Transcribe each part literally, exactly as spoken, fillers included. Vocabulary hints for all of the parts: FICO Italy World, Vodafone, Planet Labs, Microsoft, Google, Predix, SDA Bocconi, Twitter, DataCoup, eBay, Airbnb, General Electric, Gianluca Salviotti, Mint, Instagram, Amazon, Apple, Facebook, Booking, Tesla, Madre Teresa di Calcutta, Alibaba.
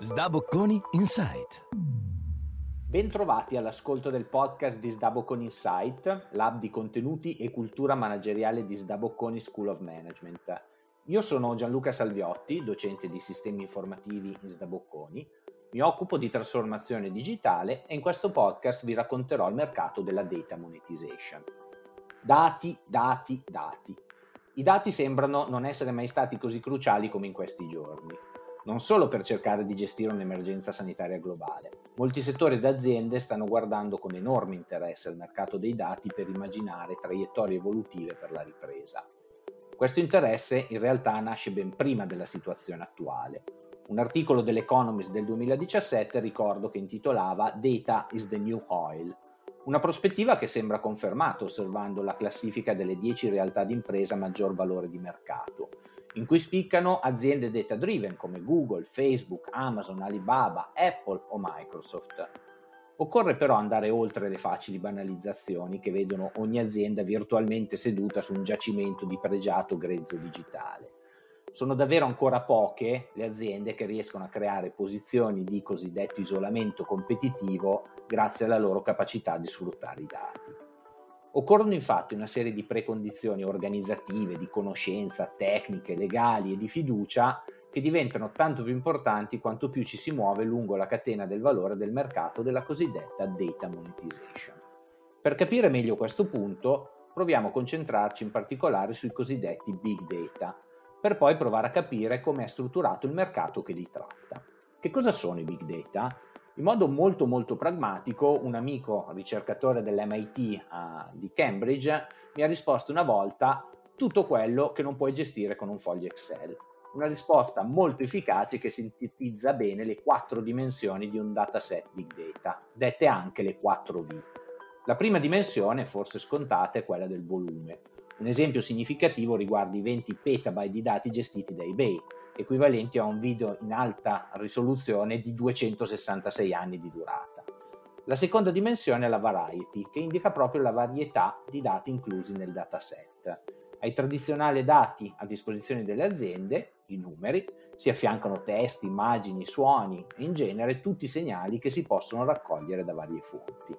S D A Bocconi Insight. Bentrovati all'ascolto del podcast di S D A Bocconi Insight, l'hub di contenuti e cultura manageriale di S D A Bocconi School of Management. Io sono Gianluca Salviotti, docente di sistemi informativi in S D A Bocconi. Mi occupo di trasformazione digitale e in questo podcast vi racconterò il mercato della data monetization. Dati, dati, dati. I dati sembrano non essere mai stati così cruciali come in questi giorni. Non solo per cercare di gestire un'emergenza sanitaria globale. Molti settori ed aziende stanno guardando con enorme interesse al mercato dei dati per immaginare traiettorie evolutive per la ripresa. Questo interesse in realtà nasce ben prima della situazione attuale. Un articolo dell'Economist del duemiladiciassette ricordo che intitolava Data is the new oil, una prospettiva che sembra confermata osservando la classifica delle dieci realtà d'impresa a maggior valore di mercato, in cui spiccano aziende data driven come Google, Facebook, Amazon, Alibaba, Apple o Microsoft. Occorre però andare oltre le facili banalizzazioni che vedono ogni azienda virtualmente seduta su un giacimento di pregiato grezzo digitale. Sono davvero ancora poche le aziende che riescono a creare posizioni di cosiddetto isolamento competitivo grazie alla loro capacità di sfruttare i dati. Occorrono infatti una serie di precondizioni organizzative, di conoscenza, tecniche, legali e di fiducia che diventano tanto più importanti quanto più ci si muove lungo la catena del valore del mercato della cosiddetta data monetization. Per capire meglio questo punto, proviamo a concentrarci in particolare sui cosiddetti big data, per poi provare a capire come è strutturato il mercato che li tratta. Che cosa sono i big data? In modo molto molto pragmatico, un amico ricercatore dell'M I T uh, di Cambridge mi ha risposto una volta tutto quello che non puoi gestire con un foglio Excel. Una risposta molto efficace che sintetizza bene le quattro dimensioni di un dataset big data, dette anche le quattro V. La prima dimensione, forse scontata, è quella del volume. Un esempio significativo riguarda i venti petabyte di dati gestiti da eBay, equivalenti a un video in alta risoluzione di duecentosessantasei anni di durata. La seconda dimensione è la variety, che indica proprio la varietà di dati inclusi nel dataset. Ai tradizionali dati a disposizione delle aziende, i numeri, si affiancano testi, immagini, suoni e in genere tutti i segnali che si possono raccogliere da varie fonti.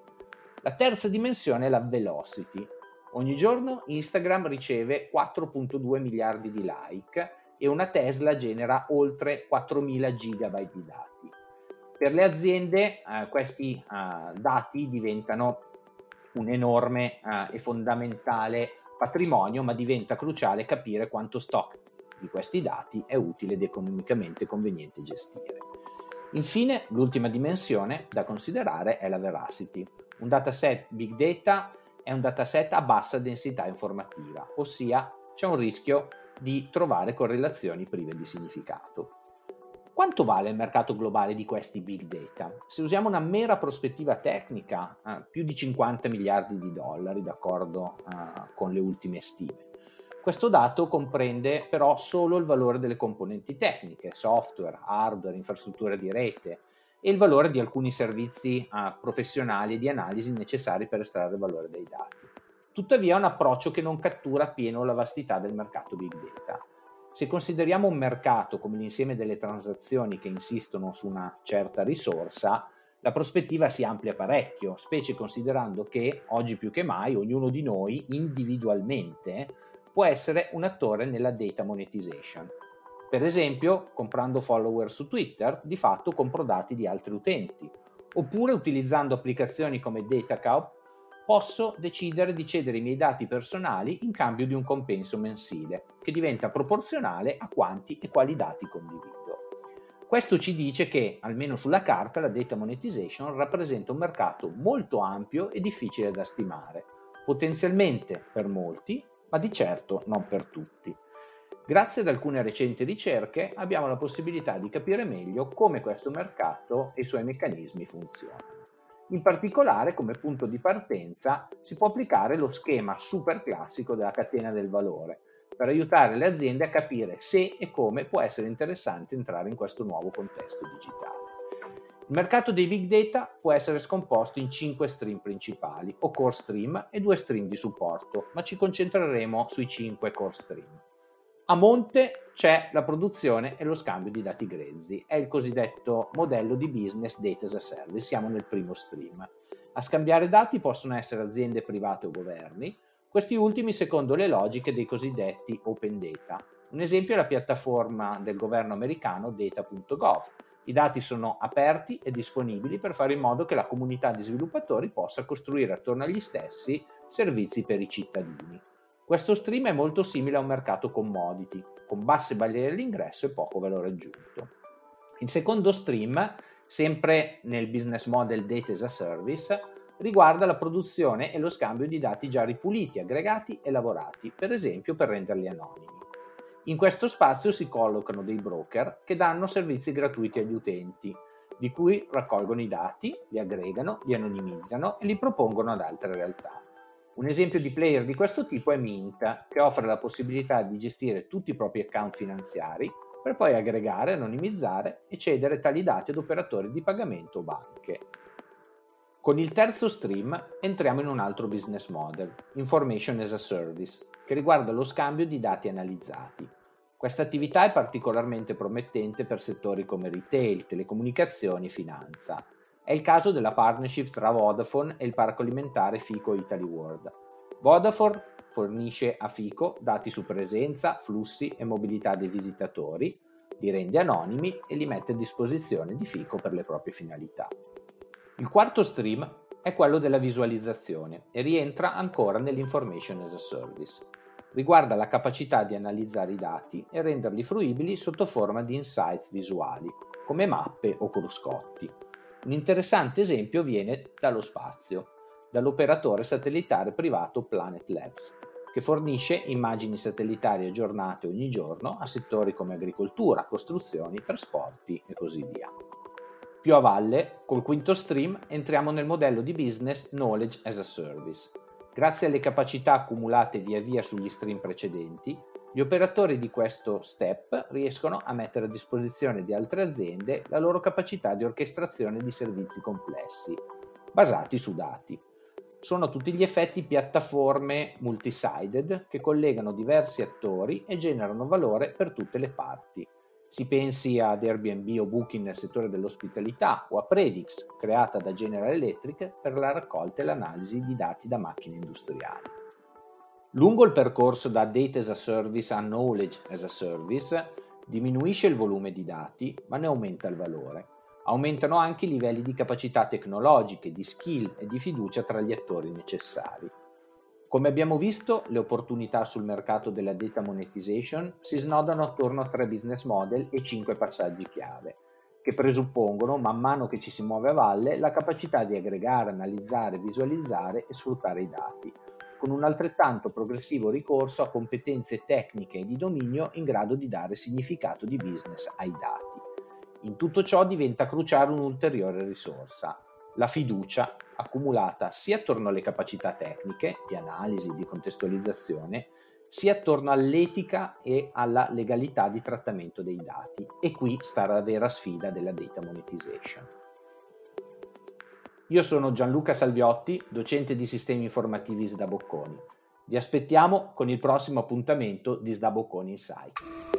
La terza dimensione è la velocity. Ogni giorno Instagram riceve quattro virgola due miliardi di like e una Tesla genera oltre quattromila gigabyte di dati. Per le aziende eh, questi eh, dati diventano un enorme eh, e fondamentale patrimonio, ma diventa cruciale capire quanto stock di questi dati è utile ed economicamente conveniente gestire. Infine, l'ultima dimensione da considerare è la veracity. Un dataset big data è un dataset a bassa densità informativa, ossia c'è un rischio di trovare correlazioni prive di significato. Quanto vale il mercato globale di questi big data? Se usiamo una mera prospettiva tecnica, eh, più di cinquanta miliardi di dollari, d'accordo eh, con le ultime stime. Questo dato comprende però solo il valore delle componenti tecniche, software, hardware, infrastrutture di rete, e il valore di alcuni servizi uh, professionali e di analisi necessari per estrarre valore dai dati. Tuttavia è un approccio che non cattura appieno la vastità del mercato big data. Se consideriamo un mercato come l'insieme delle transazioni che insistono su una certa risorsa, la prospettiva si amplia parecchio, specie considerando che, oggi più che mai, ognuno di noi individualmente può essere un attore nella data monetization. Per esempio, comprando follower su Twitter, di fatto compro dati di altri utenti. Oppure, utilizzando applicazioni come DataCoup, posso decidere di cedere i miei dati personali in cambio di un compenso mensile, che diventa proporzionale a quanti e quali dati condivido. Questo ci dice che, almeno sulla carta, la data monetization rappresenta un mercato molto ampio e difficile da stimare, potenzialmente per molti, ma di certo non per tutti. Grazie ad alcune recenti ricerche abbiamo la possibilità di capire meglio come questo mercato e i suoi meccanismi funzionano. In particolare, come punto di partenza, si può applicare lo schema super classico della catena del valore per aiutare le aziende a capire se e come può essere interessante entrare in questo nuovo contesto digitale. Il mercato dei big data può essere scomposto in cinque stream principali o core stream e due stream di supporto, ma ci concentreremo sui cinque core stream. a monte c'è la produzione e lo scambio di dati grezzi, è il cosiddetto modello di business data as a service, siamo nel primo stream. A scambiare dati possono essere aziende private o governi, questi ultimi secondo le logiche dei cosiddetti open data. Un esempio è la piattaforma del governo americano data punto gov. I dati sono aperti e disponibili per fare in modo che la comunità di sviluppatori possa costruire attorno agli stessi servizi per i cittadini. Questo stream è molto simile a un mercato commodity, con basse barriere all'ingresso e poco valore aggiunto. Il secondo stream, sempre nel business model Data as a Service, riguarda la produzione e lo scambio di dati già ripuliti, aggregati e lavorati, per esempio per renderli anonimi. In questo spazio si collocano dei broker che danno servizi gratuiti agli utenti, di cui raccolgono i dati, li aggregano, li anonimizzano e li propongono ad altre realtà. Un esempio di player di questo tipo è Mint, che offre la possibilità di gestire tutti i propri account finanziari per poi aggregare, anonimizzare e cedere tali dati ad operatori di pagamento o banche. Con il terzo stream entriamo in un altro business model, Information as a Service, che riguarda lo scambio di dati analizzati. Questa attività è particolarmente promettente per settori come retail, telecomunicazioni e finanza. È il caso della partnership tra Vodafone e il parco alimentare FICO Italy World. Vodafone fornisce a FICO dati su presenza, flussi e mobilità dei visitatori, li rende anonimi e li mette a disposizione di FICO per le proprie finalità. Il quarto stream è quello della visualizzazione e rientra ancora nell'Information as a Service. Riguarda la capacità di analizzare i dati e renderli fruibili sotto forma di insights visuali, come mappe o cruscotti. Un interessante esempio viene dallo spazio, dall'operatore satellitare privato Planet Labs, che fornisce immagini satellitari aggiornate ogni giorno a settori come agricoltura, costruzioni, trasporti e così via. Più a valle, col quinto stream, entriamo nel modello di business Knowledge as a Service. Grazie alle capacità accumulate via via sugli stream precedenti, gli operatori di questo step riescono a mettere a disposizione di altre aziende la loro capacità di orchestrazione di servizi complessi, basati su dati. Sono a tutti gli effetti piattaforme multisided che collegano diversi attori e generano valore per tutte le parti. Si pensi ad Airbnb o Booking nel settore dell'ospitalità o a Predix, creata da General Electric per la raccolta e l'analisi di dati da macchine industriali. Lungo il percorso da Data as a Service a Knowledge as a Service diminuisce il volume di dati, ma ne aumenta il valore. Aumentano anche i livelli di capacità tecnologiche, di skill e di fiducia tra gli attori necessari. Come abbiamo visto, le opportunità sul mercato della data monetization si snodano attorno a tre business model e cinque passaggi chiave, che presuppongono, man mano che ci si muove a valle, la capacità di aggregare, analizzare, visualizzare e sfruttare i dati, con un altrettanto progressivo ricorso a competenze tecniche e di dominio in grado di dare significato di business ai dati. In tutto ciò diventa cruciale un'ulteriore risorsa, la fiducia accumulata sia attorno alle capacità tecniche, di analisi, di contestualizzazione, sia attorno all'etica e alla legalità di trattamento dei dati. E qui sta la vera sfida della data monetization. Io sono Gianluca Salviotti, docente di sistemi informativi S D A Bocconi. Vi aspettiamo con il prossimo appuntamento di S D A Bocconi Insight.